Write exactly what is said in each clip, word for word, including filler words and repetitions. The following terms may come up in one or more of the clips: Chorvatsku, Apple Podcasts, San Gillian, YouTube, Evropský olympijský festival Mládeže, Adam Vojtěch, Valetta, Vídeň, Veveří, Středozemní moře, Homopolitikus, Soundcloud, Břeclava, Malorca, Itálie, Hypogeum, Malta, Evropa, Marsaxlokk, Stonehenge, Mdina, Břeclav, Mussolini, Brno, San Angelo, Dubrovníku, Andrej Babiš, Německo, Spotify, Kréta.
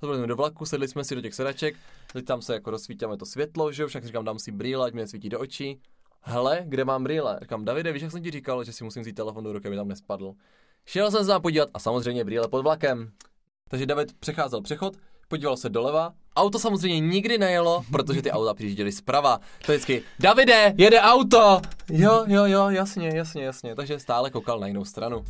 Zapadli jsme do vlaku, sedli jsme si do těch sedaček, teď tam se jako rozsvítáme to světlo, že jo, však říkám, dám si brýle, ať mi nesvítí do očí. Hele, kde mám brýle? Říkám, Davide, víš, jak jsem ti říkal, že si musím vzít telefon do ruky, aby tam nespadl. Šel jsem se tam podívat a samozřejmě brýle pod vlakem. Takže David přecházel přechod, podíval se doleva. Auto samozřejmě nikdy nejelo, protože ty auta přijížděly zprava. To vždycky, Davide, jede auto! Jo, jo, jo, jasně, jasně, jasně. Takže stále koukal na jinou stranu.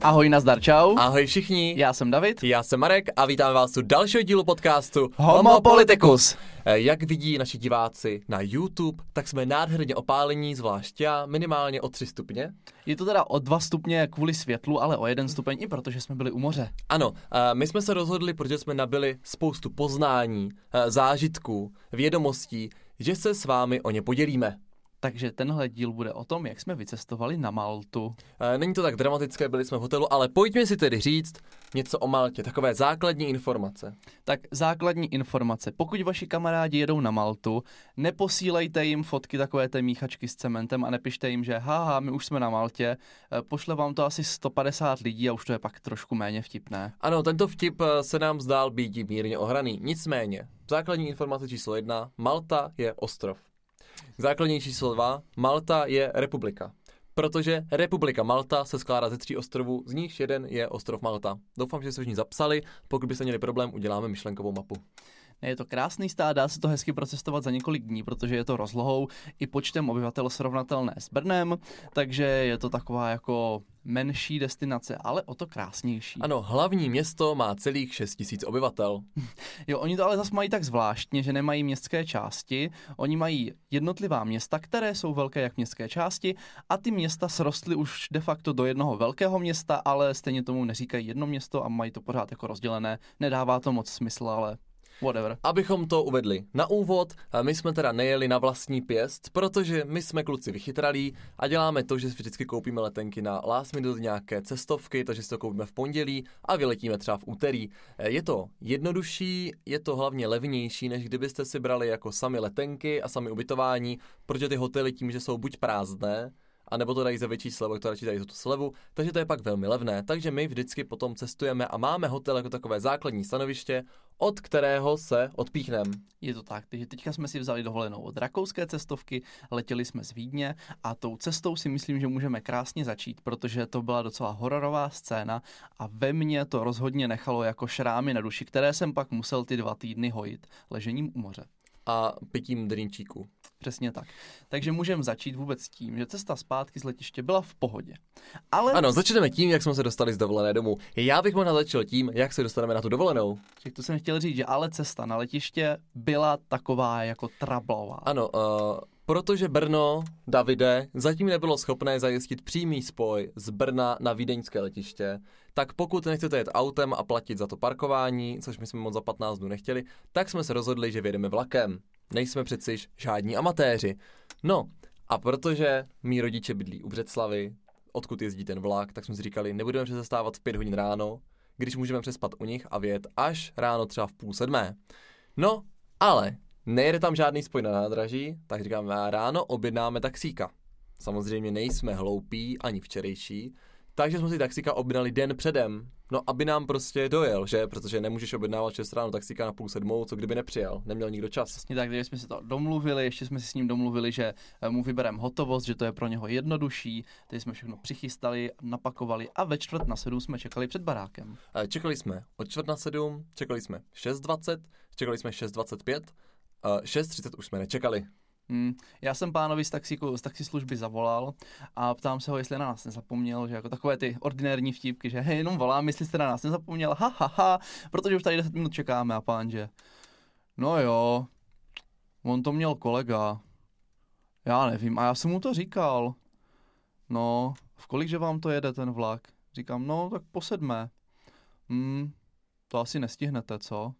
Ahoj, nazdar, čau. Ahoj všichni. Já jsem David. Já jsem Marek a vítáme vás u dalšího dílu podcastu Homopolitikus. Jak vidí naši diváci na YouTube, tak jsme nádherně opálení, zvlášť já, minimálně o tři stupně. Je to teda o dva stupně kvůli světlu, ale o jeden stupeň i protože jsme byli u moře. Ano, my jsme se rozhodli, protože jsme nabili spoustu poznání, zážitků, vědomostí, že se s vámi o ně podělíme. Takže tenhle díl bude o tom, jak jsme vycestovali na Maltu. Není to tak dramatické, byli jsme v hotelu, ale pojďme si tedy říct něco o Maltě, takové základní informace. Tak základní informace. Pokud vaši kamarádi jedou na Maltu, neposílejte jim fotky takové té míchačky s cementem a nepište jim, že haha, my už jsme na Maltě, pošle vám to asi sto padesát lidí a už to je pak trošku méně vtipné. Ano, tento vtip se nám zdál být mírně ohraný. Nicméně, základní informace číslo jedna, Malta je ostrov. Základní číslo dva, Malta je republika, protože republika Malta se skládá ze tří ostrovů, z nichž jeden je ostrov Malta. Doufám, že jste všichni zapsali, pokud byste měli problém, uděláme myšlenkovou mapu. Je to krásný stát, dá se to hezky procestovat za několik dní, protože je to rozlohou i počtem obyvatel srovnatelné s Brnem, takže je to taková jako menší destinace, ale o to krásnější. Ano, hlavní město má celých šest tisíc obyvatel. Jo, oni to ale zase mají tak zvláštně, že nemají městské části, oni mají jednotlivá města, které jsou velké jak městské části a ty města srostly už de facto do jednoho velkého města, ale stejně tomu neříkají jedno město a mají to pořád jako rozdělené, nedává to moc smysl, ale... Whatever. Abychom to uvedli na úvod, my jsme teda nejeli na vlastní pěst, protože my jsme kluci vychytralí a děláme to, že si vždycky koupíme letenky na last minute nějaké cestovky, takže si to koupíme v pondělí a vyletíme třeba v úterý. Je to jednodušší, je to hlavně levnější, než kdybyste si brali jako sami letenky a sami ubytování, protože ty hotely tím, že jsou buď prázdné, a nebo to dají za větší slevu, to radši dají za tu slevu, takže to je pak velmi levné. Takže my vždycky potom cestujeme a máme hotel jako takové základní stanoviště, od kterého se odpíchneme. Je to tak, takže teďka jsme si vzali dovolenou od rakouské cestovky, letěli jsme z Vídně a tou cestou si myslím, že můžeme krásně začít, protože to byla docela hororová scéna a ve mně to rozhodně nechalo jako šrámy na duši, které jsem pak musel ty dva týdny hojit ležením u moře. A pitím drinčíku. Přesně tak. Takže můžeme začít vůbec tím, že cesta zpátky z letiště byla v pohodě. Ale... Ano, začneme tím, jak jsme se dostali z dovolené domů. Já bych možná začal tím, jak se dostaneme na tu dovolenou. Tak to jsem chtěl říct, že ale cesta na letiště byla taková jako trablová. Ano, uh, protože Brno, Davide, zatím nebylo schopné zajistit přímý spoj z Brna na vídeňské letiště, tak pokud nechcete jet autem a platit za to parkování, což my jsme moc za patnáct dnů nechtěli, tak jsme se rozhodli, že vyjedeme vlakem. Nejsme přeci žádní amatéři. No, a protože mý rodiče bydlí u Břeclavy, odkud jezdí ten vlak, tak jsme si říkali, nebudeme přestávat v pět hodin ráno, když můžeme přespat u nich a vyjet až ráno třeba v půl sedmé. No, ale nejede tam žádný spoj na nádraží, tak říkám, ráno objednáme taxíka. Samozřejmě nejsme hloupí ani včerejší, takže jsme si taxíka objednali den předem. No, aby nám prostě dojel, že? Protože nemůžeš objednávat šest ráno taxíka na půl sedmou, co kdyby nepřijel, neměl nikdo čas. Vlastně tak, když jsme si to domluvili, ještě jsme si s ním domluvili, že mu vybereme hotovost, že to je pro něho jednodušší, teď jsme všechno přichystali, napakovali a ve čtvrt na sedm jsme čekali před barákem. Čekali jsme od čtvrt na sedm, čekali jsme šest dvacet, čekali jsme šest dvacet pět, šest třicet už jsme nečekali. Hmm. Já jsem pánovi z, taxíku, z taxislužby zavolal a ptám se ho, jestli na nás nezapomněl, že jako takové ty ordinární vtípky, že hej, jenom volám, jestli jste na nás nezapomněl, ha, ha, ha, protože už tady deset minut čekáme a pán, že no jo, on to měl kolega, já nevím, a já jsem mu to říkal, no, v kolik, že vám to jede ten vlak? Říkám, no, tak po sedmé, hmm, to asi nestihnete, co?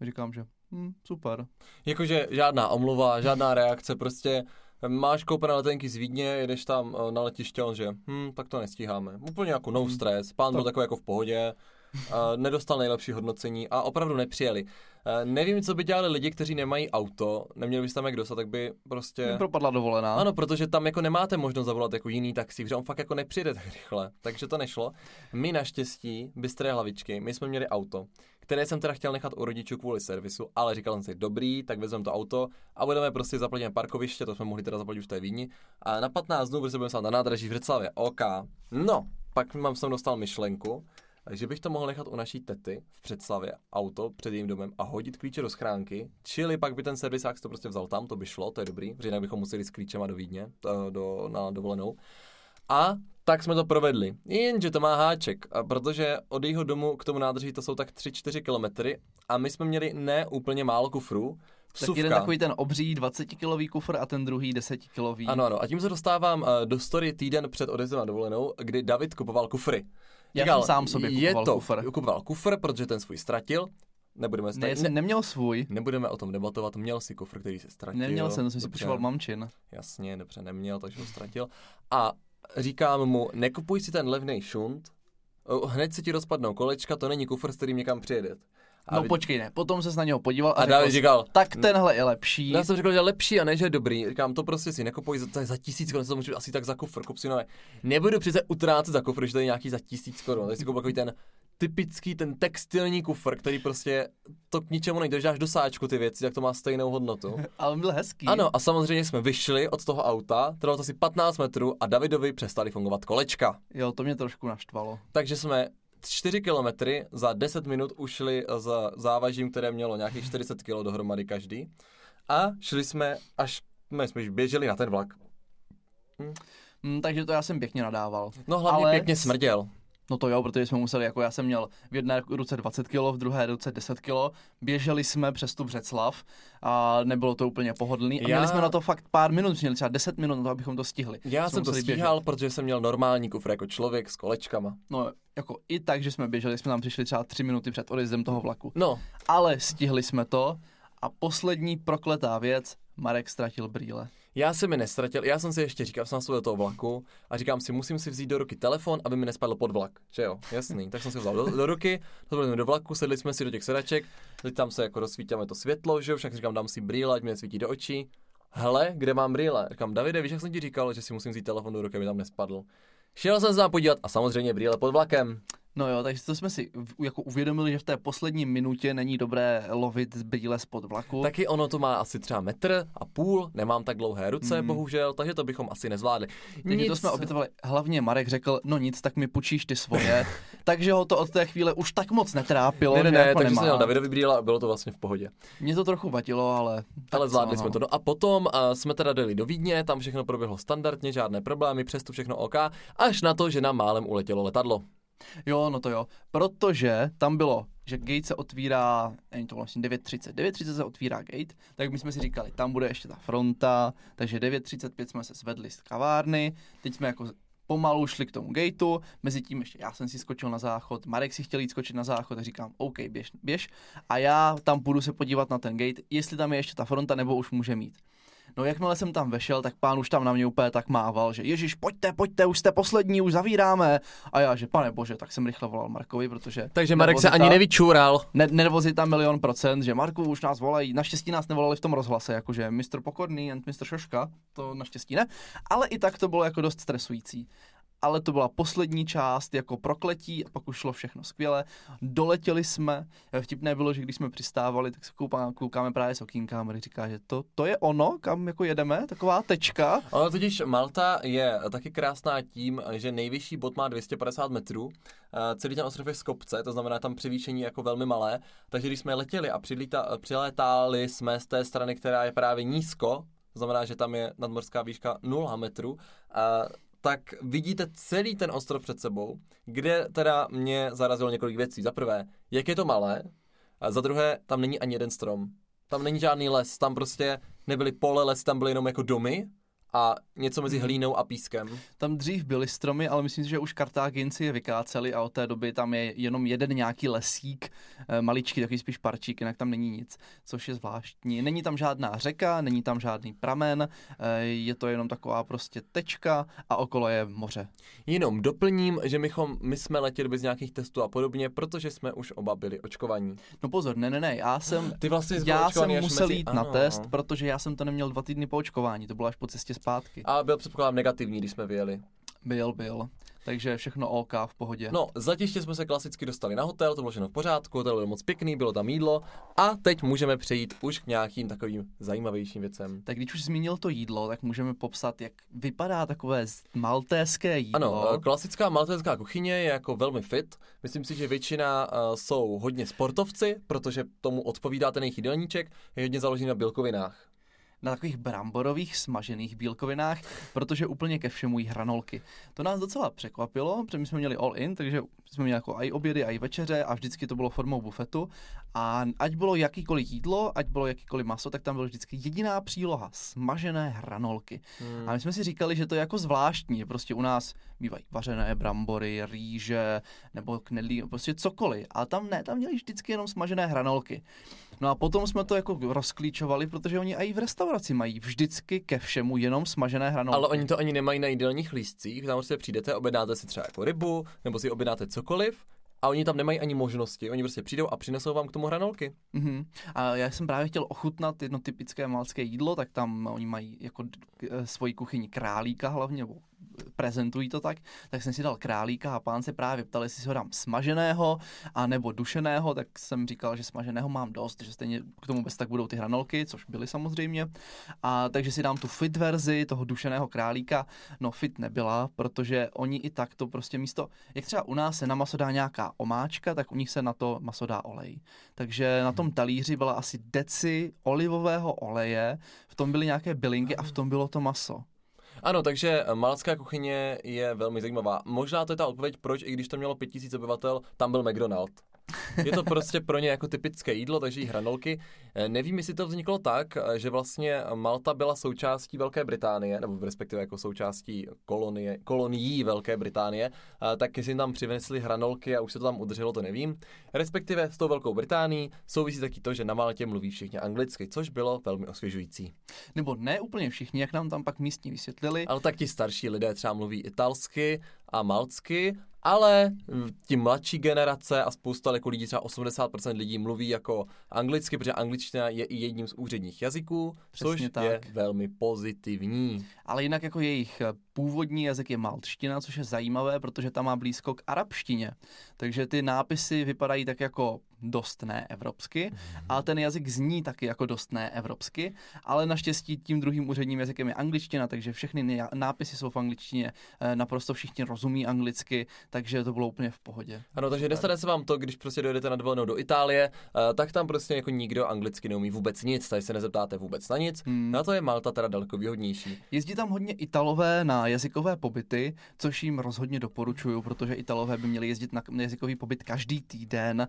Říkám, že Hmm, super. Jakože žádná omluva, žádná reakce, prostě máš koupené letenky z Vídně, jedeš tam na letiště, on že hm, tak to nestíháme. Úplně jako no stress, pán byl takový jako v pohodě, nedostal nejlepší hodnocení a opravdu nepřijeli. Nevím, co by dělali lidi, kteří nemají auto, neměli by se tam jak dostat, tak by prostě... Propadla dovolená. Ano, protože tam jako nemáte možnost zavolat jako jiný taxi, protože on fakt jako nepřijede tak rychle, takže to nešlo. My naštěstí, bystré hlavičky, my jsme měli auto, které jsem teda chtěl nechat u rodičů kvůli servisu, ale říkal jsem si, dobrý, tak vezmeme to auto a budeme prostě zaplatit parkoviště, to jsme mohli teda zaplatit už v té Vídni, a na patnáct dnů budeme stát na nádraží v Břeclavě, OK. No, pak mám jsem dostal myšlenku, že bych to mohl nechat u naší tety v Břeclavě auto před jejím domem a hodit klíče do schránky, čili pak by ten servisák to prostě vzal tam, to by šlo, to je dobrý, protože jinak bychom museli s klíčema do Vídně, do, na dovolenou. A tak jsme to provedli, jenže to má háček, protože od jejího domu k tomu nádraží to jsou tak tři čtyři kilometry a my jsme měli ne úplně málo kufrů. Vsuvka. Tak jeden takový ten obří dvacetikilový kufr a ten druhý desetikilový. Ano, ano. A tím se dostávám do story týden před odjezdem na dovolenou, kdy David kupoval kufry. Já Říkal, jsem sám sobě kupoval to, kufr. Kupoval kufr, protože ten svůj ztratil. Nebudeme ne, ne, neměl svůj. Nebudeme o tom debatovat, měl si kufr, který se ztratil. Neměl jsem, jsem si počíval mamčin. Jasně, dobře, neměl, takže ho ztratil. A říkám mu, nekupuj si ten levnej šunt, hned se ti rozpadnou kolečka, to není kufr, s kterým někam přijedet. A no vid... počkej, ne, potom ses na něho podíval a, a řekl, říkal, tak tenhle je lepší. Já jsem řekl, že je lepší a ne, že je dobrý. Říkám, to prostě si nekupuj za, za tisíc korun, to asi tak za kufr, kup si nové. Nebudu přece utrácet za kufr, že to je nějaký za tisíc korun. Takže si kupuji takový ten typický, ten textilní kufr, který prostě to k ničemu nejde, když dáš do sáčku ty věci, tak to má stejnou hodnotu. Ale on byl hezký. Ano, a samozřejmě jsme vyšli od toho auta, trvalo to asi patnáct metrů a Davidovi přestali fungovat kolečka. Jo, to mě trošku naštvalo. Takže jsme čtyři kilometry za deset minut ušli za závažím, které mělo nějakých čtyřicet kilo dohromady každý. A šli jsme, až my jsme běželi na ten vlak. Hm. Mm, takže to já jsem pěkně nadával. No hlavně ale... pěkně smrděl. No to jo, protože jsme museli, jako já jsem měl v jedné ruce dvacet kilo, v druhé ruce deset kilo, běželi jsme přes tu Břeclav a nebylo to úplně pohodlný a já... měli jsme na to fakt pár minut, měli třeba deset minut na to, abychom to stihli. Já jsme jsem to stíhal, běžet. Protože jsem měl normální kufr jako člověk s kolečkama. No jako i tak, že jsme běželi, jsme tam přišli třeba tři minuty před odjezdem toho vlaku. No. Ale stihli jsme to a poslední prokletá věc, Marek ztratil brýle. Já jsem mi nestratil, já jsem si ještě říkal, jsem nastoupil do toho vlaku a říkám si, musím si vzít do ruky telefon, aby mi nespadl pod vlak, že jo, jasný, tak jsem si ho vzal do, do ruky, nastoupil jsem do vlaku, sedli jsme si do těch sedaček, teď tam se jako rozsvítáme to světlo, že jo, však říkám, dám si brýle, ať mi nesvítí do očí, hele, kde mám brýle, říkám, Davide, víš, jak jsem ti říkal, že si musím vzít telefon do ruky, aby tam nespadl, šel jsem se tam podívat a samozřejmě brýle pod vlakem. No jo, takže to jsme si jako uvědomili, že v té poslední minutě není dobré lovit brýle spod vlaku. Taky ono to má asi třeba metr a půl, nemám tak dlouhé ruce, mm. bohužel, takže to bychom asi nezvládli. Takže to jsme obětovali, hlavně Marek řekl, no nic, tak mi půjčíš ty svoje, takže ho to od té chvíle už tak moc netrápilo. Ne, ne, ne, jako takže nemá. Jsem měl Davidovi brýle a bylo to vlastně v pohodě. Mě to trochu vadilo, ale... Ale zvládli jsme to. No a potom uh, jsme teda dojeli do Vídně, tam všechno proběhlo standardně, žádné problémy, přesto všechno OK, až na to, že nám málem uletělo letadlo. Jo, no to jo, protože tam bylo, že gate se otvírá, není to vlastně devět třicet, devět třicet se otvírá gate, tak my jsme si říkali, tam bude ještě ta fronta, takže devět třicet pět jsme se zvedli z kavárny, teď jsme jako pomalu šli k tomu gateu, mezi tím ještě já jsem si skočil na záchod, Marek si chtěl jít skočit na záchod a říkám, OK, běž, běž a já tam půjdu se podívat na ten gate, jestli tam je ještě ta fronta, nebo už může mít. No jakmile jsem tam vešel, tak pán už tam na mě úplně tak mával, že ježiš, pojďte, pojďte, už jste poslední, už zavíráme. A já, že pane bože, tak jsem rychle volal Markovi, protože... Takže Marek nervozita, se ani nevyčůral. Ne, nervozita milion procent, že Marku, už nás volají, naštěstí nás nevolali v tom rozhlase, jakože mister Pokorný and mister Šoška, to naštěstí ne, ale i tak to bylo jako dost stresující. Ale to byla poslední část jako prokletí a pak už šlo všechno skvěle. Doletěli jsme, vtipné bylo, že když jsme přistávali, tak se koukáme, koukáme právě s okýnka, Mary říká, že to, to je ono, kam jako jedeme, taková tečka. Ono totiž Malta je taky krásná tím, že nejvyšší bod má dvě stě padesát metrů, celý ten ostrov je z kopce, to znamená tam převýšení jako velmi malé, takže když jsme letěli a přilita, přilétali jsme z té strany, která je právě nízko, to znamená, že tam je nadmořská výška nula metrů, a tak vidíte celý ten ostrov před sebou, kde teda mě zarazilo několik věcí. Za prvé, jak je to malé, a za druhé, tam není ani jeden strom. Tam není žádný les, tam prostě nebyly pole, les, tam byly jenom jako domy a něco mezi hlínou a pískem. Tam dřív byly stromy, ale myslím si, že už Kartáginci je vykáceli a od té doby tam je jenom jeden nějaký lesík, maličký, takový spíš parčík, jinak tam není nic, což je zvláštní. Není tam žádná řeka, není tam žádný pramen, je to jenom taková prostě tečka a okolo je moře. Jenom doplním, že mychom, my jsme letěli bez nějakých testů a podobně, protože jsme už oba byli očkovaní. No pozor, ne, ne, ne, já jsem, ty vlastně já jsem musel mezi... jít ano. na test, protože já jsem to neměl dva týdny po očkování, to bylo až po cestě zpátky. A byl předpokládám negativní, když jsme vyjeli. Byl, byl. Takže všechno OK, v pohodě. No, z letiště jsme se klasicky dostali na hotel, to bylo všechno v pořádku, hotel byl moc pěkný, bylo tam jídlo a teď můžeme přejít už k nějakým takovým zajímavějším věcem. Tak když už zmínil to jídlo, tak můžeme popsat, jak vypadá takové maltéské jídlo. Ano, klasická maltéská kuchyně je jako velmi fit. Myslím si, že většina uh, jsou hodně sportovci, protože tomu odpovídá ten jejich jídelníček, je hodně založený na bílkovinách. Na takových bramborových smažených bílkovinách, protože úplně ke všemu jí hranolky. To nás docela překvapilo, protože my jsme měli all in, takže jsme měli jako i obědy, i večeře a vždycky to bylo formou bufetu. A ať bylo jakýkoliv jídlo, ať bylo jakýkoliv maso, tak tam byla vždycky jediná příloha, smažené hranolky. Hmm. A my jsme si říkali, že to je jako zvláštní, prostě u nás bývají vařené brambory, rýže nebo knedlí, prostě cokoliv. A tam ne, tam měli vždycky jenom smažené hranolky. No a potom jsme to jako rozklíčovali, protože oni i v restauraci mají vždycky ke všemu jenom smažené hranolky. Ale oni to ani nemají na jídelních lístcích, tam prostě přijdete, objednáte si třeba jako rybu, nebo si objednáte cokoliv a oni tam nemají ani možnosti, oni prostě přijdou a přinesou vám k tomu hranolky. Mm-hmm. A já jsem právě chtěl ochutnat jedno typické maltské jídlo, tak tam oni mají jako svoji kuchyni králíka hlavně, nebo prezentují to tak, tak jsem si dal králíka a pán se právě ptal, jestli si ho dám smaženého a nebo dušeného, tak jsem říkal, že smaženého mám dost, že stejně k tomu bez tak budou ty hranolky, což byly samozřejmě. A takže si dám tu fit verzi toho dušeného králíka. No fit nebyla, protože oni i tak to prostě místo, jak třeba u nás se na maso dá nějaká omáčka, tak u nich se na to maso dá olej. Takže na tom talíři byla asi deci olivového oleje, v tom byly nějaké bylinky a v tom bylo to maso. Ano, takže maltská kuchyně je velmi zajímavá. Možná to je ta odpověď, proč, i když to mělo pět tisíc obyvatel, tam byl McDonald. Je to prostě pro ně jako typické jídlo, takže i hranolky. Nevím, jestli to vzniklo tak, že vlastně Malta byla součástí Velké Británie, nebo respektive jako součástí kolonie, kolonií Velké Británie, tak jestli tam přivezli hranolky a už se to tam udrželo, to nevím. Respektive s tou Velkou Británií souvisí taky to, že na Maltě mluví všichni anglicky, což bylo velmi osvěžující. Nebo ne úplně všichni, jak nám tam pak místní vysvětlili. Ale tak ti starší lidé třeba mluví italsky a maltsky. Ale ti mladší generace a spousta jako lidí, třeba osmdesát procent lidí mluví jako anglicky, protože angličtina je i jedním z úředních jazyků, přesně což tak. Je velmi pozitivní. Ale jinak jako jejich původní jazyk je maltština, což je zajímavé, protože tam má blízko k arabštině. Takže ty nápisy vypadají tak jako dost ne evropsky a ten jazyk zní taky jako dost ne evropsky, ale naštěstí tím druhým úředním jazykem je angličtina, takže všechny nápisy jsou v angličtině, naprosto všichni rozumí anglicky, takže to bylo úplně v pohodě. Ano, takže nestane se vám to, když prostě dojedete na dovolenou do Itálie, tak tam prostě jako nikdo anglicky neumí vůbec nic, tady se nezeptáte vůbec na nic, hmm. na to je Malta teda daleko výhodnější. Jezdí tam hodně Italové na jazykové pobyty, což jim rozhodně doporučuju, protože Italové by měli jezdit na jazykový pobyt každý týden.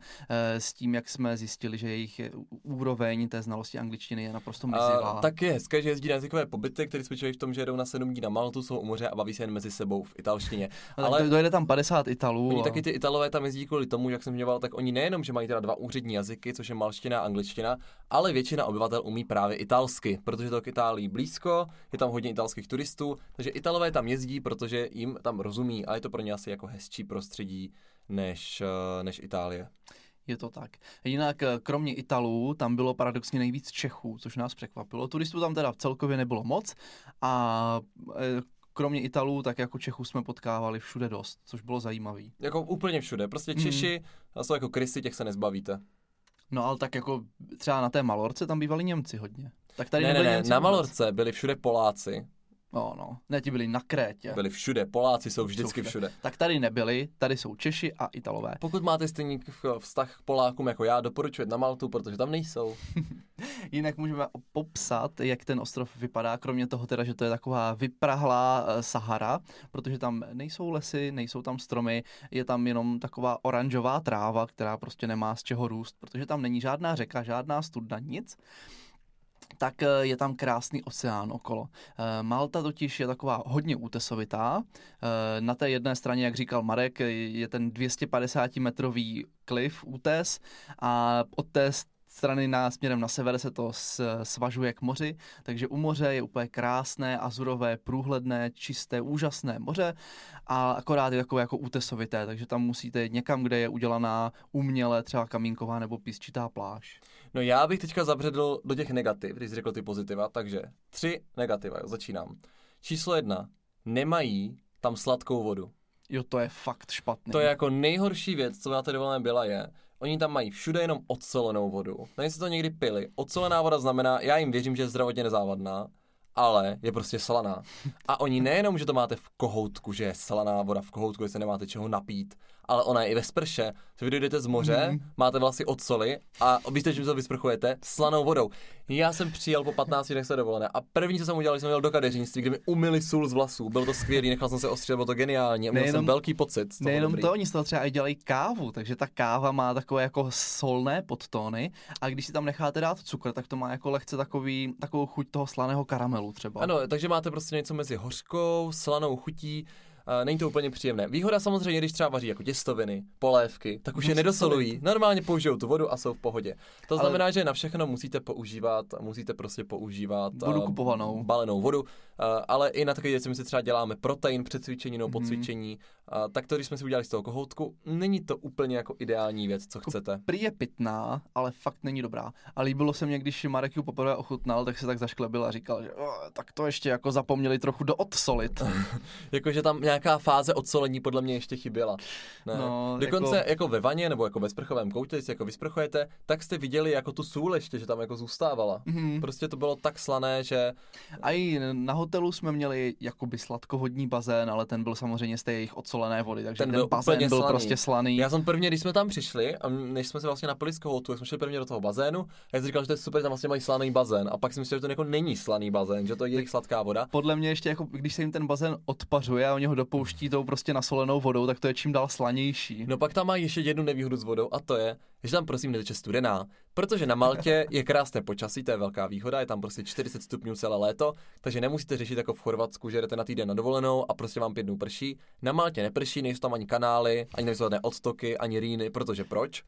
S tím, jak jsme zjistili, že jejich úroveň té znalosti angličtiny je naprosto mizivá. Tak je hezké, že jezdí na jazykové pobyty, které spočívají v tom, že jedou na sedm dní na Maltu, jsou u moře a baví se jen mezi sebou v italštině. Ale dojede tam padesát Italů. Oni a... taky ty Italové tam jezdí kvůli tomu, jak jsem měval, tak oni nejenom, že mají teda dva úřední jazyky, což je malština a angličtina, ale většina obyvatel umí právě italsky, protože to k Itálii blízko, je tam hodně italských turistů, takže Italové tam jezdí, protože jim tam rozumí, a je to pro ně asi jako hezčí prostředí než, než Itálie. Je to tak. Jinak kromě Italů tam bylo paradoxně nejvíc Čechů, což nás překvapilo. Turistů tam teda celkově nebylo moc a kromě Italů, tak jako Čechů jsme potkávali všude dost, což bylo zajímavý. Jako úplně všude. Prostě Češi mm. jsou jako krysy, těch se nezbavíte. No ale tak jako třeba na té Malorce tam bývali Němci hodně. Tak tady ne, ne, ne, na Malorce byli všude Poláci. No, no. Ne, ti byli na Krétě. Byli všude, Poláci jsou vždycky všude. Tak tady nebyli, tady jsou Češi a Italové. Pokud máte stejný vztah k Polákům jako já, doporučuji na Maltu, protože tam nejsou. Jinak můžeme popsat, jak ten ostrov vypadá, kromě toho teda, že to je taková vyprahlá Sahara, protože tam nejsou lesy, nejsou tam stromy, je tam jenom taková oranžová tráva, která prostě nemá z čeho růst, protože tam není žádná řeka, žádná studna, nic. tak je tam krásný oceán okolo. Malta totiž je taková hodně útesovitá. Na té jedné straně, jak říkal Marek, je ten dvě stě padesát metrový klif, útes, a od té strany na, směrem na sever se to svažuje k moři, takže u moře je úplně krásné, azurové, průhledné, čisté, úžasné moře, a akorát je takové jako útesovité, takže tam musíte jít někam, kde je udělaná uměle třeba kamínková nebo písčitá pláž. No já bych teďka zabředl do těch negativ, když jsi řekl ty pozitiva, takže tři negativa, jo, začínám. Číslo jedna, nemají tam sladkou vodu. Jo, to je fakt špatný. To je jako nejhorší věc, co na té dovolené byla, je, oni tam mají všude jenom odselenou vodu. Nejsi to někdy pili. Odselená voda znamená, já jim věřím, že je zdravotně nezávadná, ale je prostě slaná. A oni nejenom, že to máte v kohoutku, že je slaná voda v kohoutku, že se nemáte čeho napít, ale ona je i ve sprše. Vy dojdete z moře, mm. máte vlasy od soli a víte, čím se vysprchujete? Slanou vodou. Já jsem přijel po patnácti dnech se dovolené a první, co jsem udělal, jsem jel do kadeřnictví, kde mi umyli sůl z vlasů. Bylo to skvělý, nechal jsem se ostřílet, bylo to geniální. A měl nejenom, jsem velký pocit. Nejenom to, oni z toho třeba i dělají kávu, takže ta káva má takové jako solné podtóny, a když si tam necháte dát cukr, tak to má jako lehce takový, takovou chuť toho slaného karamelu třeba. Ano, takže máte prostě něco mezi hořkou, slanou chutí. Není to úplně příjemné. Výhoda samozřejmě, když třeba vaří jako těstoviny, polévky, tak už je nedosolují. Normálně použijou tu vodu a jsou v pohodě. To ale znamená, že na všechno musíte používat, musíte prostě používat vodu kupovanou, balenou vodu, ale i na takové věci my si třeba děláme protein před cvičení nebo po hmm. cvičení. Tak to, když jsme si udělali z toho kohoutku, není to úplně jako ideální věc, co chcete. Prý je pitná, ale fakt není dobrá. A líbilo se mně, když Marek ju poprvé ochutnal, tak se tak zašklebil a říkal, že oh, tak to ještě jako zapomněli trochu do odsolit. Jakože tam nějaká fáze odsolení podle mě ještě chyběla. Ne. No, dokonce jako... jako ve vaně nebo jako ve sprchovém kouti, když si jako vysprchujete, tak jste viděli jako tu sůl ještě, že tam jako zůstávala. Mm-hmm. Prostě to bylo tak slané, že... A i na hotelu jsme měli jakoby sladkovodní bazén, ale ten byl samozřejmě z té jejich odsolené vody, takže ten, ten bazén byl slaný. Prostě slaný. Já jsem prvně, když jsme tam přišli, a než jsme se vlastně napili z kohoutu, jsme šli prvně do toho bazénu, a já jsem říkal, že to je super, že tam vlastně mají slaný bazén, a pak jsem myslel, že to jako není slaný bazén, že to je jejich sladká voda. Podle mě ještě jako když se jim ten bazén odpařuje a oni ho dopouští tou prostě nasolenou vodou, tak to je čím dál slanější. No pak tam má ještě jednu nevýhodu s vodou, a to je, že tam prosím neteče studená, protože na Maltě je krásné počasí, to je velká výhoda, je tam prostě čtyřicet stupňů celé léto, takže nemusíte řešit jako v Chorvatsku, že jdete na týden na dovolenou a prostě vám pět dnů prší. Na Maltě neprší, nejsou tam ani kanály, ani nejsou žádné odtoky, ani rýny, protože proč?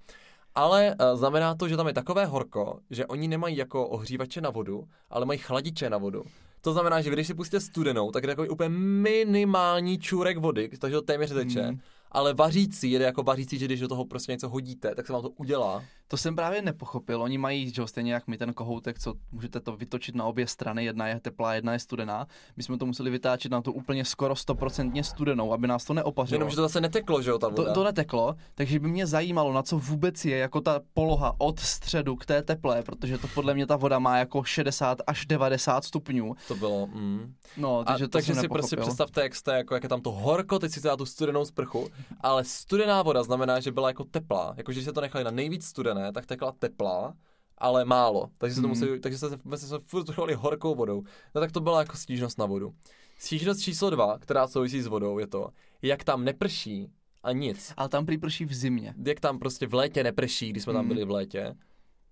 Ale znamená to, že tam je takové horko, že oni nemají jako ohřívače na vodu, ale mají chladiče na vodu. To znamená, že když si pustíte studenou, tak je takový úplně minimální čůrek vody, takže to téměř teče. Mm. Ale vařící je jako vařící, že když do toho prostě něco hodíte, tak se vám to udělá. To jsem právě nepochopil. Oni mají, že stejně jak my ten kohoutek, co můžete to vytočit na obě strany, jedna je teplá, jedna je studená. My jsme to museli vytáčet na to úplně skoro stoprocentně studenou, aby nás to neopařilo. Jenom, že to zase neteklo, že jo, ta voda. To, to neteklo, takže by mě zajímalo, na co vůbec je jako ta poloha od středu k té teplé, protože to podle mě ta voda má jako šedesát až devadesát stupňů. To bylo. Mm. No, takže, a, to takže si prostě představte, jak jste, jako, jak je tam to horko, teď si dá tu studenou sprchu. Ale studená voda znamená, že byla jako teplá. Jakože když se to nechali na nejvíc studené, tak tekla teplá, ale málo. Takže se to museli, takže se, se, se furt trchovali horkou vodou. No tak to byla jako stížnost na vodu. Stížnost číslo dva, která souvisí s vodou, je to, jak tam neprší a nic. Ale tam prý prší v zimě. Jak tam prostě v létě neprší, když jsme tam byli v létě,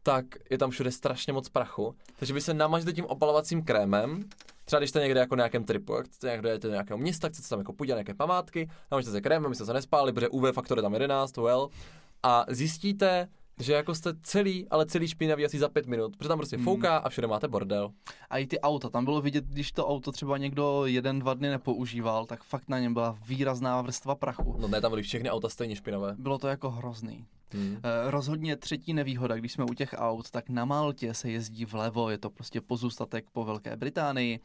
tak je tam všude strašně moc prachu. Takže vy se namažte tím opalovacím krémem. Třeba když jste někde jako na nějakém tripu, jak jdete do nějakého města, chcete tam jako podívat nějaké památky, namažte se krémem, abyste se nespálili, protože U V faktor je tam jedenáct, well, a zjistíte, že jako jste celý, ale celý špinavý asi za pět minut, protože tam prostě hmm. fouká a všude máte bordel. A i ty auta, tam bylo vidět, když to auto třeba někdo jeden, dva dny nepoužíval, tak fakt na něm byla výrazná vrstva prachu. No ne, tam byly všechny auta stejně špinavé. Bylo to jako hrozný. Hmm. Rozhodně třetí nevýhoda, když jsme u těch aut, tak na Maltě se jezdí vlevo, je to prostě pozůstatek po Velké Británii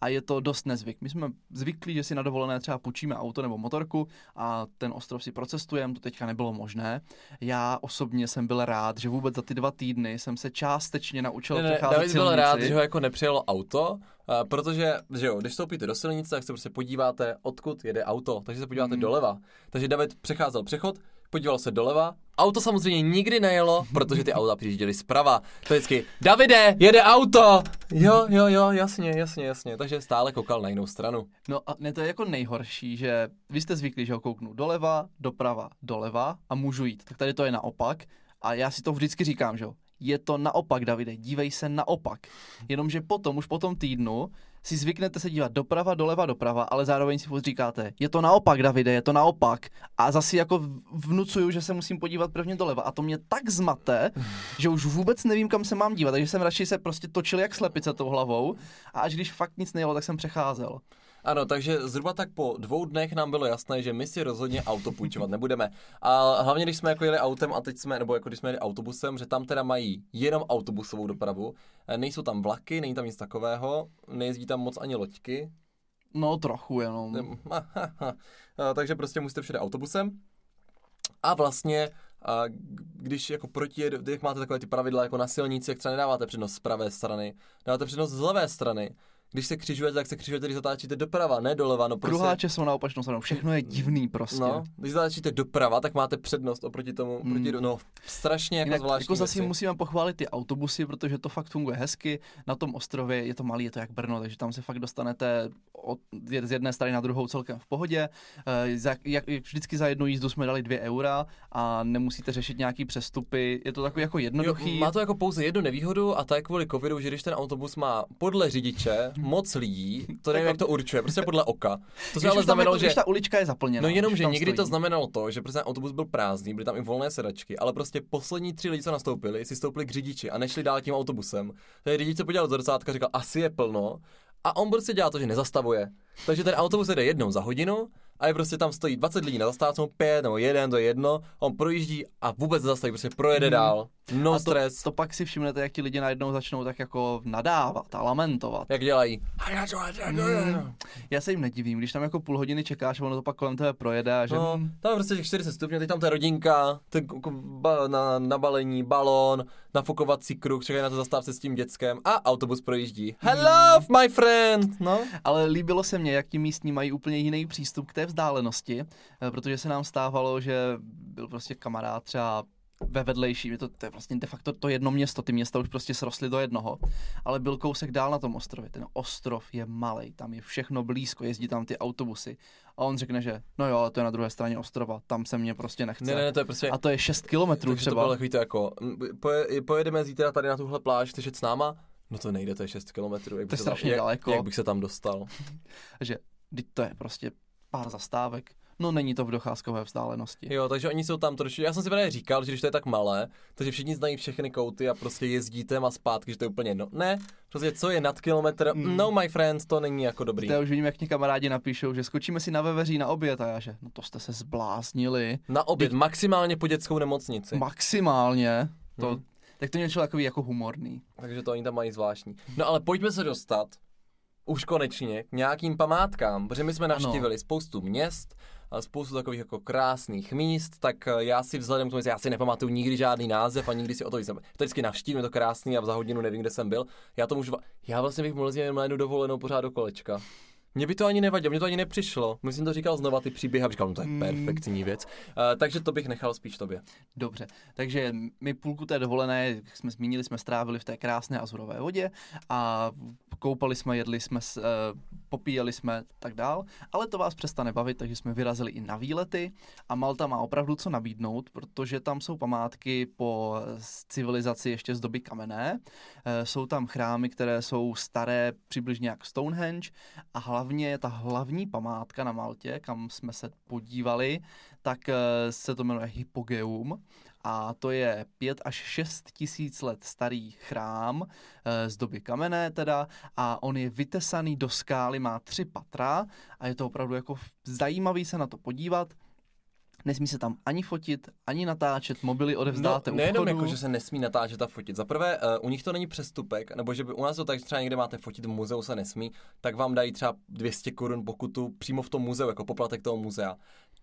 a je to dost nezvyk. My jsme zvyklí, že si na dovolené třeba půjčíme auto nebo motorku a ten ostrov si procestujeme, to teďka nebylo možné. Já osobně jsem byl rád, že vůbec za ty dva týdny jsem se částečně naučil přecházet silnici. David byl rád, že ho jako nepřijelo auto, protože, že jo, když vstoupíte do silnice, tak se prostě podíváte, odkud jede auto, takže se podíváte hmm. doleva. Takže David přecházel přechod, podíval se doleva, auto samozřejmě nikdy nejelo, protože ty auta přijížděly zprava. To vždycky, Davide, jede auto! Jo, jo, jo, jasně, jasně, jasně. Takže stále koukal na jinou stranu. No a ne, to je jako nejhorší, že vy jste zvyklí, že ho kouknu doleva, doprava, doleva a můžu jít. Tak tady to je naopak a já si to vždycky říkám, že jo. je to naopak, Davide, dívej se naopak. Jenomže potom, už po tom týdnu, si zvyknete se dívat doprava, doleva, doprava, ale zároveň si furt říkáte, je to naopak, Davide, je to naopak. A zase jako vnucuju, že se musím podívat prvně doleva. A to mě tak zmate, že už vůbec nevím, kam se mám dívat. Takže jsem radši se prostě točil jak slepice tou hlavou a až když fakt nic nejelo, tak jsem přecházel. Ano, takže zhruba tak po dvou dnech nám bylo jasné, že my si rozhodně auto půjčovat nebudeme. A hlavně, když jsme jako jeli autem a teď jsme, nebo jako když jsme jeli autobusem, že tam teda mají jenom autobusovou dopravu, nejsou tam vlaky, není tam nic takového, nejezdí tam moc ani loďky. No trochu jenom. Takže prostě musíte všude autobusem. A vlastně, a když jako protijed, když máte takové ty pravidla jako na silnici, jak třeba nedáváte přednost z pravé strany, dáváte přednost z levé strany. Když se křižujete, tak se křižujete, když zatáčíte doprava, ne doleva, no prostě. Kruháče jsou na opačnou stranu, všechno je divný prostě. No, když zatáčíte doprava, tak máte přednost oproti tomu, mm. proti, no, strašně jako zvláštní. Jako zase musíme pochválit ty autobusy, protože to fakt funguje hezky, na tom ostrově je to malý, je to jak Brno, takže tam se fakt dostanete od, z jedné strany na druhou celkem v pohodě. E, za, jak, vždycky za jednu jízdu jsme dali dvě eura a nemusíte řešit nějaký přestupy, je to takový jako jednoduchý. Jo, má to jako pouze jednu nevýhodu a ta je kvůli covidu, že když ten autobus má podle řidiče moc lidí, to nevím, jak to určuje, prostě podle oka. To se ale znamenalo, že ta ulička je zaplněná. No jenom, že někdy stojí. To znamenalo to, že prostě autobus byl prázdný, byly tam i volné sedačky, ale prostě poslední tři lidi, co nastoupili, si stoupili k řidiči a nešli dál tím autobusem. Takže řidič se podíval do zrcátka, říkal, asi je plno, a on prostě dělá to, že nezastavuje. Takže ten autobus jede jednou za hodinu a je prostě tam stojí dvacet lidí na zastávce, pět nebo jeden do jedno, on projíždí a vůbec nezastaví, prostě projede hmm. dál. No a stres. To, to pak si všimnete, jak ti lidi najednou začnou tak jako nadávat a lamentovat. Jak dělají. Hmm. Já se jim nedivím, když tam jako půl hodiny čekáš, ono to pak kolem tebe projede a že... No, tam prostě těch čtyřicet stupňů, teď tam ta rodinka, ten na, nabalení, balón, nafukovací kruh, čekají na to zastávce s tím dětskem a autobus projíždí. Hello, hmm. my friend! No. Ale líbilo se mně, jak ti místní mají úplně jiný přístup k té vzdálenosti, protože se nám stávalo, že byl prostě kamarád třeba ve vedlejším, je to, to je vlastně de facto to jedno město, ty města už prostě srostly do jednoho, ale byl kousek dál na tom ostrově, ten ostrov je malej, tam je všechno blízko, jezdí tam ty autobusy a on řekne, že no jo, ale to je na druhé straně ostrova, tam se mě prostě nechce. Ne, ne, to je prostě... A to je šest kilometrů třeba. To bylo takový to jako, poje, pojedeme zítra tady na tuhle pláž, chceš jít s náma? No to nejde, to je šest kilometrů, jak, to je strašně tam, daleko. Jak, jak bych se tam dostal. Takže to je prostě pár zastávek. No není to v docházkové vzdálenosti. Jo, takže oni jsou tam trošku, já jsem si právě říkal, že když to je tak malé, takže všichni znají všechny kouty a prostě jezdí tam a zpátky, že to je úplně jedno. Ne, prostě co je nad kilometr, mm. no my friend, to není jako dobrý. Já už vidím, jak mě kamarádi napíšou, že skočíme si na Veveří na oběd a já, že no to jste se zbláznili. Na oběd, Teď... maximálně po dětskou nemocnici. Maximálně, to, hmm. tak to je něco takový jako humorný. Takže to oni tam mají zvláštní. No ale pojďme se dostat už konečně k nějakým památkám, protože my jsme navštívili ano. spoustu měst, spoustu takových jako krásných míst, tak já si vzhledem k tomu, že já si nepamatuju nikdy žádný název a nikdy si o to jsem. To vždycky navštívím, to krásný a za hodinu nevím, kde jsem byl. Já to můžu, já vlastně bych mohl zjít na jednu dovolenou pořád do kolečka. Mně by to ani nevadilo, mně to ani nepřišlo. Myslím, to říkal znova ty příběhy, říkal, no to je perfektní věc. Uh, takže to bych nechal spíš tobě. Dobře. Takže my půlku té dovolené, jak jsme zmínili, jsme strávili v té krásné azurové vodě a koupali jsme, jedli jsme, uh, popíjeli jsme tak dál, ale to vás přestane bavit, takže jsme vyrazili i na výlety a Malta má opravdu co nabídnout, protože tam jsou památky po civilizaci ještě z doby kamenné. Uh, jsou tam chrámy, které jsou staré přibližně jak Stonehenge a hlavně je ta hlavní památka na Maltě, kam jsme se podívali, tak se to jmenuje Hypogeum a to je pět až šest tisíc let starý chrám z doby kamenné teda a on je vytesaný do skály, má tři patra a je to opravdu jako zajímavý se na to podívat. Nesmí se tam ani fotit, ani natáčet, mobily odevzdáte no, u vchodu. Nejenom jako, že se nesmí natáčet a fotit. Za prvé, uh, u nich to není přestupek, nebo že by u nás to tak, třeba někde máte fotit, v muzeu se nesmí, tak vám dají třeba dvě stě korun pokutu přímo v tom muzeu, jako poplatek toho muzea.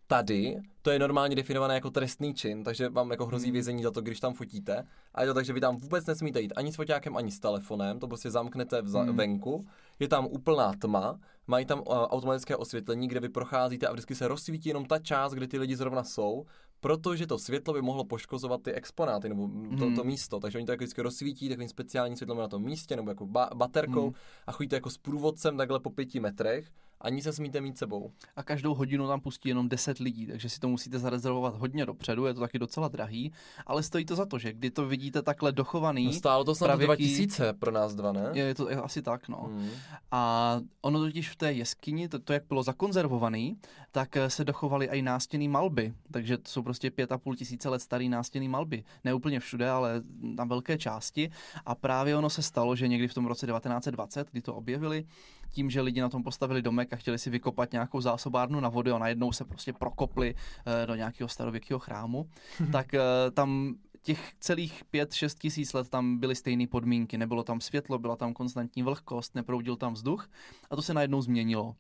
Tady to je normálně definované jako trestný čin, takže vám jako hrozí vězení za to, když tam fotíte. A je to tak, že vy tam vůbec nesmíte jít ani s foťákem, ani s telefonem, to prostě zamknete vza- hmm. venku, je tam úplná tma, mají tam uh, automatické osvětlení, kde vy procházíte a vždycky se rozsvítí jenom ta část, kde ty lidi zrovna jsou, protože to světlo by mohlo poškozovat ty exponáty nebo to, hmm. to místo, takže oni to jako vždycky rozsvítí takovým speciálním světlem na tom místě nebo jako ba- baterkou hmm. a chodíte jako s průvodcem takhle po pěti metrech. ani se smíte mít sebou. A každou hodinu tam pustí jenom deset lidí, takže si to musíte zarezervovat hodně dopředu, je to taky docela drahý, ale stojí to za to, že když to vidíte takhle dochovaný. No stálo to snad dva tisíce pro nás dva, ne? Je to je asi tak, no. Hmm. A ono totiž v té jeskyni, to, to jak bylo zakonzervovaný, tak se dochovaly i nástěnné malby, takže to jsou prostě pět a půl tisíce let starý nástěnné malby. Ne úplně všude, ale na velké části. A právě ono se stalo, že někdy v tom roce devatenáct dvacet, kdy to objevili, tím, že lidi na tom postavili domek a chtěli si vykopat nějakou zásobárnu na vody a najednou se prostě prokopli e, do nějakého starověkého chrámu, tak e, tam těch celých pět šest tisíc let tam byly stejné podmínky. Nebylo tam světlo, byla tam konstantní vlhkost, neproudil tam vzduch a to se najednou změnilo.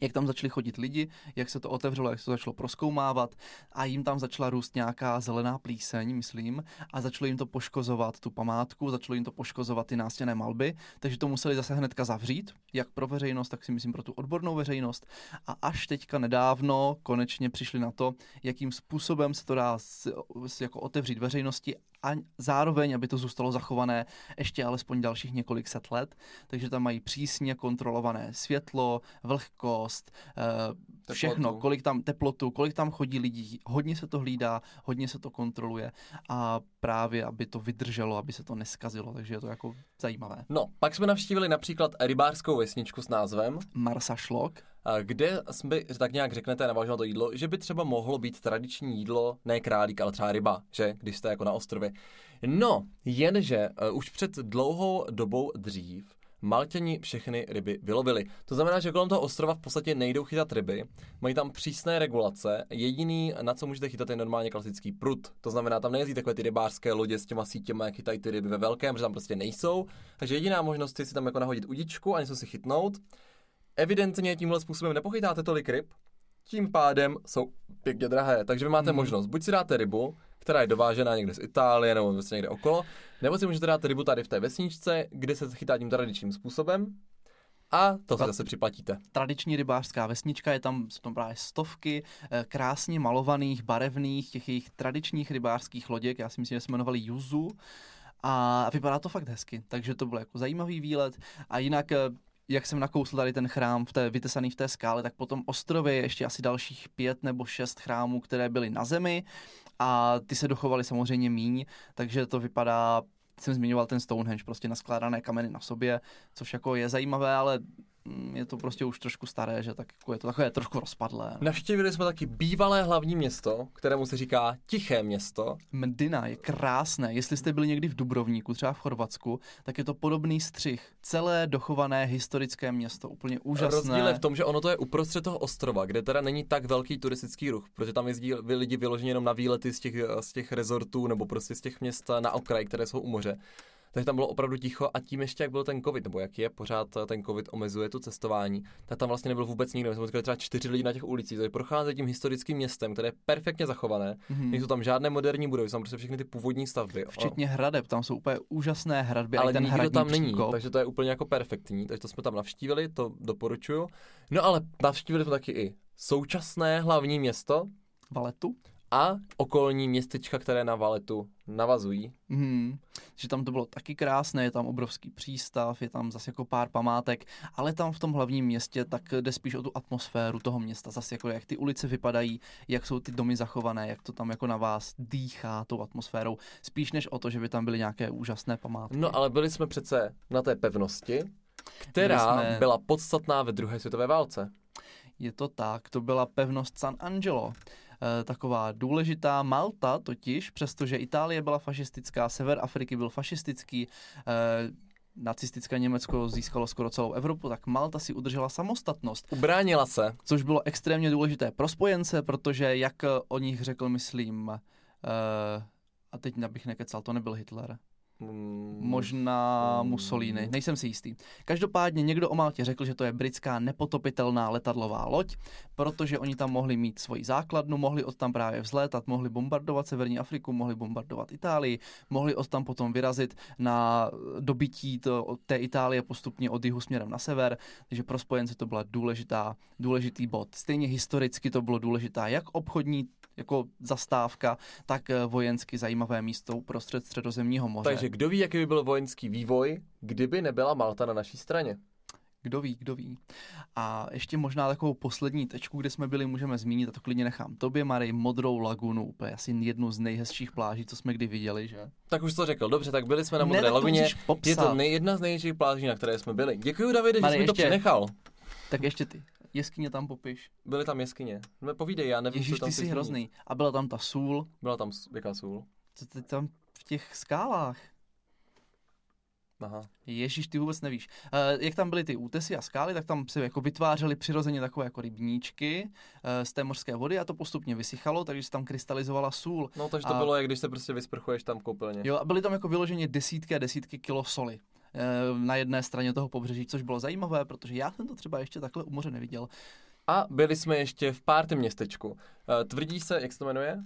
Jak tam začali chodit lidi, jak se to otevřelo, jak se to začalo prozkoumávat a jim tam začala růst nějaká zelená plíseň, myslím, a začalo jim to poškozovat tu památku, začalo jim to poškozovat ty nástěnné malby, takže to museli zase hnedka zavřít, jak pro veřejnost, tak si myslím pro tu odbornou veřejnost a až teďka nedávno konečně přišli na to, jakým způsobem se to dá s, s jako otevřít veřejnosti a zároveň, aby to zůstalo zachované ještě alespoň dalších několik set let, takže tam mají přísně kontrolované světlo, vlhko, všechno, teplotu. Kolik tam teplotu, kolik tam chodí lidí, hodně se to hlídá, hodně se to kontroluje a právě, aby to vydrželo, aby se to neskazilo, takže je to jako zajímavé. No, pak jsme navštívili například rybářskou vesničku s názvem Marsaxlokk, kde jsme, tak nějak řeknete, navážilo to jídlo, že by třeba mohlo být tradiční jídlo, ne králík, ale třeba ryba, že, když jste jako na ostrově. No, jenže uh, už před dlouhou dobou dřív Malťani všechny ryby vylovili. To znamená, že kolem toho ostrova v podstatě nejdou chytat ryby, mají tam přísné regulace, jediný, na co můžete chytat, je normálně klasický prut. To znamená, tam nejezdí takové ty rybářské lodě s těma sítěma, jak chytají ty ryby ve velkém, protože tam prostě nejsou. Takže jediná možnost je si tam jako nahodit udičku a něco si chytnout. Evidentně tímhle způsobem nepochytáte tolik ryb, tím pádem jsou pěkně drahé. Takže vy máte hmm. možnost, buď si dáte rybu, která je dovážená někde z Itálie nebo vlastně někde okolo, nebo si můžete dát rybu tady v té vesničce, kde se chytá tím tradičním způsobem a to se zase připlatíte. Tradiční rybářská vesnička, je tam jsou tam právě stovky krásně malovaných, barevných, těch jejich tradičních rybářských loděk, já si myslím, že se jmenovali Juzu a vypadá to fakt hezky, takže to byl jako zajímavý výlet a jinak jak jsem nakousl tady ten chrám v té, vytesaný v té skále, tak po tom ostrově je ještě asi dalších pět nebo šest chrámů, které byly na zemi a ty se dochovaly samozřejmě míň, takže to vypadá, jsem zmiňoval ten Stonehenge, prostě naskládané kameny na sobě, což jako je zajímavé, ale je to prostě už trošku staré, že tak je to takové trošku rozpadlé. Navštívili jsme taky bývalé hlavní město, kterému se říká Tiché město. Mdina je krásné. Jestli jste byli někdy v Dubrovníku, třeba v Chorvatsku, tak je to podobný střih. Celé dochované historické město, úplně úžasné. Rozdíl je v tom, že ono to je uprostřed toho ostrova, kde teda není tak velký turistický ruch, protože tam jezdí lidi vyloženě jenom na výlety z těch, z těch rezortů nebo prostě z těch měst na okraj, které jsou u moře. Takže tam bylo opravdu ticho a tím ještě, jak byl ten covid, nebo jak je, pořád ten covid omezuje to cestování, tak tam vlastně nebyl vůbec nikdo. My jsme říkali třeba čtyři lidi na těch ulicích, takže procházeli tím historickým městem, které je perfektně zachované, mm-hmm. nejsou tam žádné moderní budovy, jsou tam prostě všechny ty původní stavby. Včetně hradeb, tam jsou úplně úžasné hradby, ale ten nikdo tam není, takže to je úplně jako perfektní, takže to jsme tam navštívili, to doporučuju. No ale navštívili jsme taky i současné hlavní město, Valettu. A okolní městečka, které na Valettu navazují. Hmm, že tam to bylo taky krásné, je tam obrovský přístav, je tam zase jako pár památek, ale tam v tom hlavním městě tak jde spíš o tu atmosféru toho města, zase jako jak ty ulice vypadají, jak jsou ty domy zachované, jak to tam jako na vás dýchá tou atmosférou, spíš než o to, že by tam byly nějaké úžasné památky. No ale byli jsme přece na té pevnosti, která jsme... byla podstatná ve druhé světové válce. Je to tak, to byla pevnost San Angelo. Taková důležitá. Malta totiž, přestože Itálie byla fašistická, sever Afriky byl fašistický, eh, nacistické Německo získalo skoro celou Evropu, tak Malta si udržela samostatnost. Ubránila se. Což bylo extrémně důležité pro spojence, protože jak o nich řekl, myslím, eh, a teď bych nekecal, to nebyl Hitler. Hmm. Možná Mussolini, nejsem si jistý. Každopádně někdo o Maltě řekl, že to je britská nepotopitelná letadlová loď, protože oni tam mohli mít svoji základnu, mohli od tam právě vzlétat, mohli bombardovat Severní Afriku, mohli bombardovat Itálii, mohli od tam potom vyrazit na dobytí to, té Itálie postupně od jihu směrem na sever, takže pro spojence to byla důležitá, důležitý bod. Stejně historicky to bylo důležitá jak obchodní jako zastávka, tak vojensky zajímavé místo uprostřed Středozemního moře. Takže kdo ví, jaký by byl vojenský vývoj, kdyby nebyla Malta na naší straně? Kdo ví, kdo ví. A ještě možná takovou poslední tečku, kde jsme byli, můžeme zmínit, a to klidně nechám tobě, Marej, Modrou lagunu, úplně asi jednu z nejhezčích pláží, co jsme kdy viděli, že? Tak už to řekl, dobře, tak byli jsme na Modré ne, laguně, je to nej, jedna z nejhezčích pláží, na které jsme byli. Děkuji, Davide, Marej, že jsi mi to přenechal. Tak ještě ty. Jeskyně tam popiš. Byly tam jeskyně. No, povídej, já nevím, Ježíš, co tam ty jsi hrozný. A byla tam ta sůl. Byla tam jaká sůl? Co ty tam v těch skálách? Aha. Ježíš, ty vůbec nevíš. Uh, jak tam byly ty útesy a skály, tak tam se jako vytvářely přirozeně takové jako rybníčky uh, z té mořské vody a to postupně vysychalo, takže se tam krystalizovala sůl. No, takže to a... bylo, jak když se prostě vysprchuješ tam v koupelně. Jo, a byly tam jako vyloženě desítky a desítky kilo soli na jedné straně toho pobřeží, což bylo zajímavé, protože já jsem to třeba ještě takhle u moře neviděl. A byli jsme ještě v party městečku. Tvrdí se, jak se to jmenuje? Uh,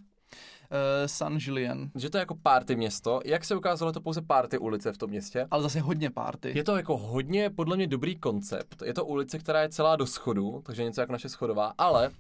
San Gillian. Že to je jako party město. Jak se ukázalo, to pouze party ulice v tom městě. Ale zase hodně party. Je to jako hodně, podle mě, dobrý koncept. Je to ulice, která je celá do schodů, takže něco jako naše schodová, ale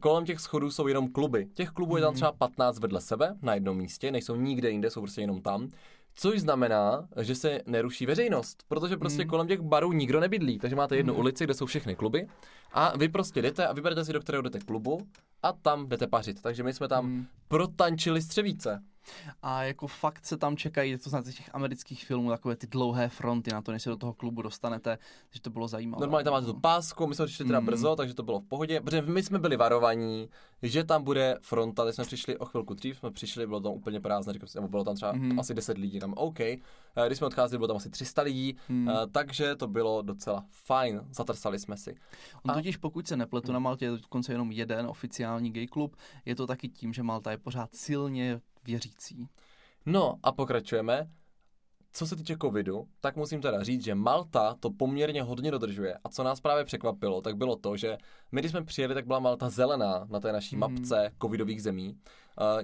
kolem těch schodů jsou jenom kluby. Těch klubů je tam třeba patnáct vedle sebe na jednom místě, nejsou nikde jinde, jsou prostě jenom tam. Což znamená, že se neruší veřejnost, protože prostě hmm. kolem těch barů nikdo nebydlí, takže máte jednu hmm. ulici, kde jsou všechny kluby a vy prostě jdete a vyberete si, do kterého jdete klubu a tam jdete pařit. Takže my jsme tam hmm. protančili střevíce. A jako fakt se tam čekají, to znáte z těch amerických filmů, takové ty dlouhé fronty na to, než se do toho klubu dostanete, takže to bylo zajímavé. Normálně tam máte tu pásku, my jsme přišli teda mm. brzo, takže to bylo v pohodě, protože my jsme byli varovaní, že tam bude fronta, teď jsme přišli o chvilku dřív, jsme přišli, bylo tam úplně prázdno, nebo bylo tam třeba mm. asi deset lidí, tam OK, když jsme odcházeli, bylo tam asi tři sta lidí, mm. takže to bylo docela fajn, zatrsali jsme si. On A... totiž pokud se nepletu, na Maltě je dokonce jenom jeden oficiální gay klub, je to taky tím, že Malta je pořád silně věřící. No a pokračujeme. Co se týče covidu, tak musím teda říct, že Malta to poměrně hodně dodržuje. A co nás právě překvapilo, tak bylo to, že my, když jsme přijeli, tak byla Malta zelená na té naší mm. mapce covidových zemí.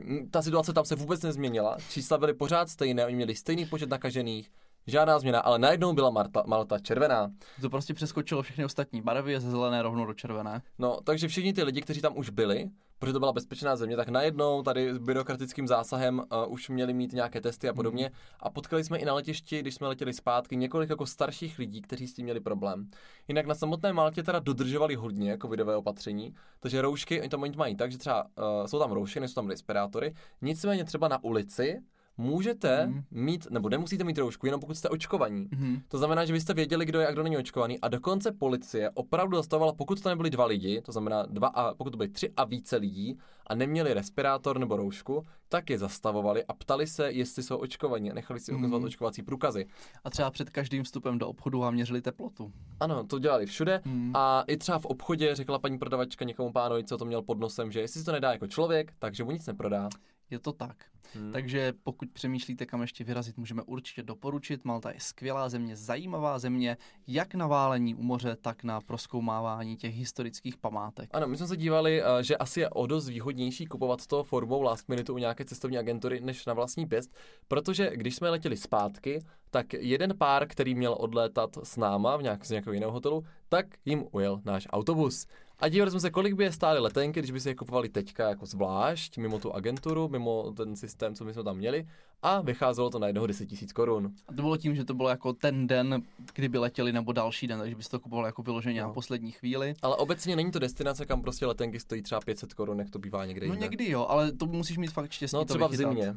Uh, ta situace tam se vůbec nezměnila, čísla byly pořád stejné, oni měli stejný počet nakažených, žádná změna, ale najednou byla Malta, Malta červená. To prostě přeskočilo všechny ostatní barvy a ze zelené rovnou do červené. No, takže všichni ty lidi, kteří tam už byli, protože to byla bezpečná země, tak najednou tady s byrokratickým zásahem uh, už měli mít nějaké testy a podobně. Hmm. A potkali jsme i na letišti, když jsme letěli zpátky, několik jako starších lidí, kteří s tím měli problém. Jinak na samotné Maltě teda dodržovali hodně covidové opatření, takže roušky, oni tam oni mají tak, že třeba uh, jsou tam roušky, nejsou tam respirátory, nicméně třeba na ulici můžete mm. mít, nebo nemusíte mít roušku, jenom pokud jste očkovaní. Mm. To znamená, že vy jste věděli, kdo je a kdo není očkovaný. A dokonce policie opravdu zastavovala, pokud to nebyli dva lidi, to znamená dva a pokud to byli tři a více lidí a neměli respirátor nebo roušku, tak je zastavovali a ptali se, jestli jsou očkovaní a nechali si ukazovat mm. očkovací průkazy. A třeba před každým vstupem do obchodu vám měřili teplotu. Ano, to dělali všude. Mm. A i třeba v obchodě řekla paní prodavačka někomu pánovi, co to měl pod nosem, že jestli si to nedá jako člověk, takže mu nic neprodá. Je to tak. Hmm. Takže pokud přemýšlíte, kam ještě vyrazit, můžeme určitě doporučit. Malta je skvělá země, zajímavá země, jak na válení u moře, tak na prozkoumávání těch historických památek. Ano, my jsme se dívali, že asi je o dost výhodnější kupovat to formou last minute u nějaké cestovní agentury, než na vlastní pěst, protože když jsme letěli zpátky, tak jeden pár, který měl odlétat s náma v nějak, z nějakého jiného hotelu, tak jim ujel náš autobus. A dívali jsme se, kolik by je stály letenky, když by se je kupovali teďka jako zvlášť, mimo tu agenturu, mimo ten systém, co my jsme tam měli, a vycházelo to na jednoho deset tisíc korun. A to bylo tím, že to bylo jako ten den, kdyby letěli, nebo další den, takže by se to kupovali jako vyloženě no. na poslední chvíli. Ale obecně není to destinace, kam prostě letenky stojí třeba pět set korun, jak to bývá někde jinde. No někdy jo, ale to musíš mít fakt štěstí. No třeba to v zimě.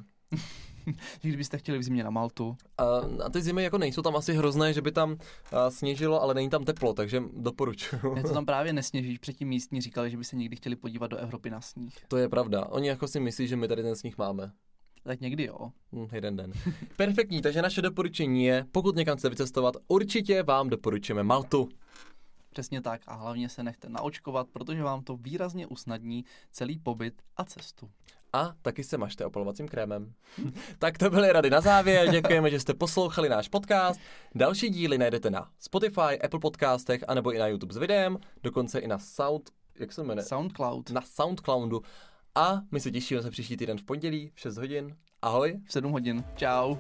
Kdybyste chtěli v zimě na Maltu. Uh, a ty zimy jako nejsou tam asi hrozné, že by tam uh, sněžilo, ale není tam teplo, takže doporučuju. Ne, to tam právě nesněží. Předtím místní říkali, že by se někdy chtěli podívat do Evropy na sníh. To je pravda. Oni jako si myslí, že my tady ten sníh máme. Tak někdy jo. Hmm, jeden den. Perfektní, takže naše doporučení je, pokud někam chcete vycestovat, určitě vám doporučujeme Maltu. Přesně tak a hlavně se nechte naočkovat, protože vám to výrazně usnadní celý pobyt a cestu. A taky se mažte opalovacím krémem. Tak to byly rady na závěr, děkujeme, že jste poslouchali náš podcast. Další díly najdete na Spotify, Apple Podcastech, anebo i na YouTube s videem, dokonce i na Sound... Jak se jmenuje? Soundcloud. Na Soundcloudu. A my se těšíme se příští týden v pondělí v šest hodin. Ahoj. V sedm hodin. Čau.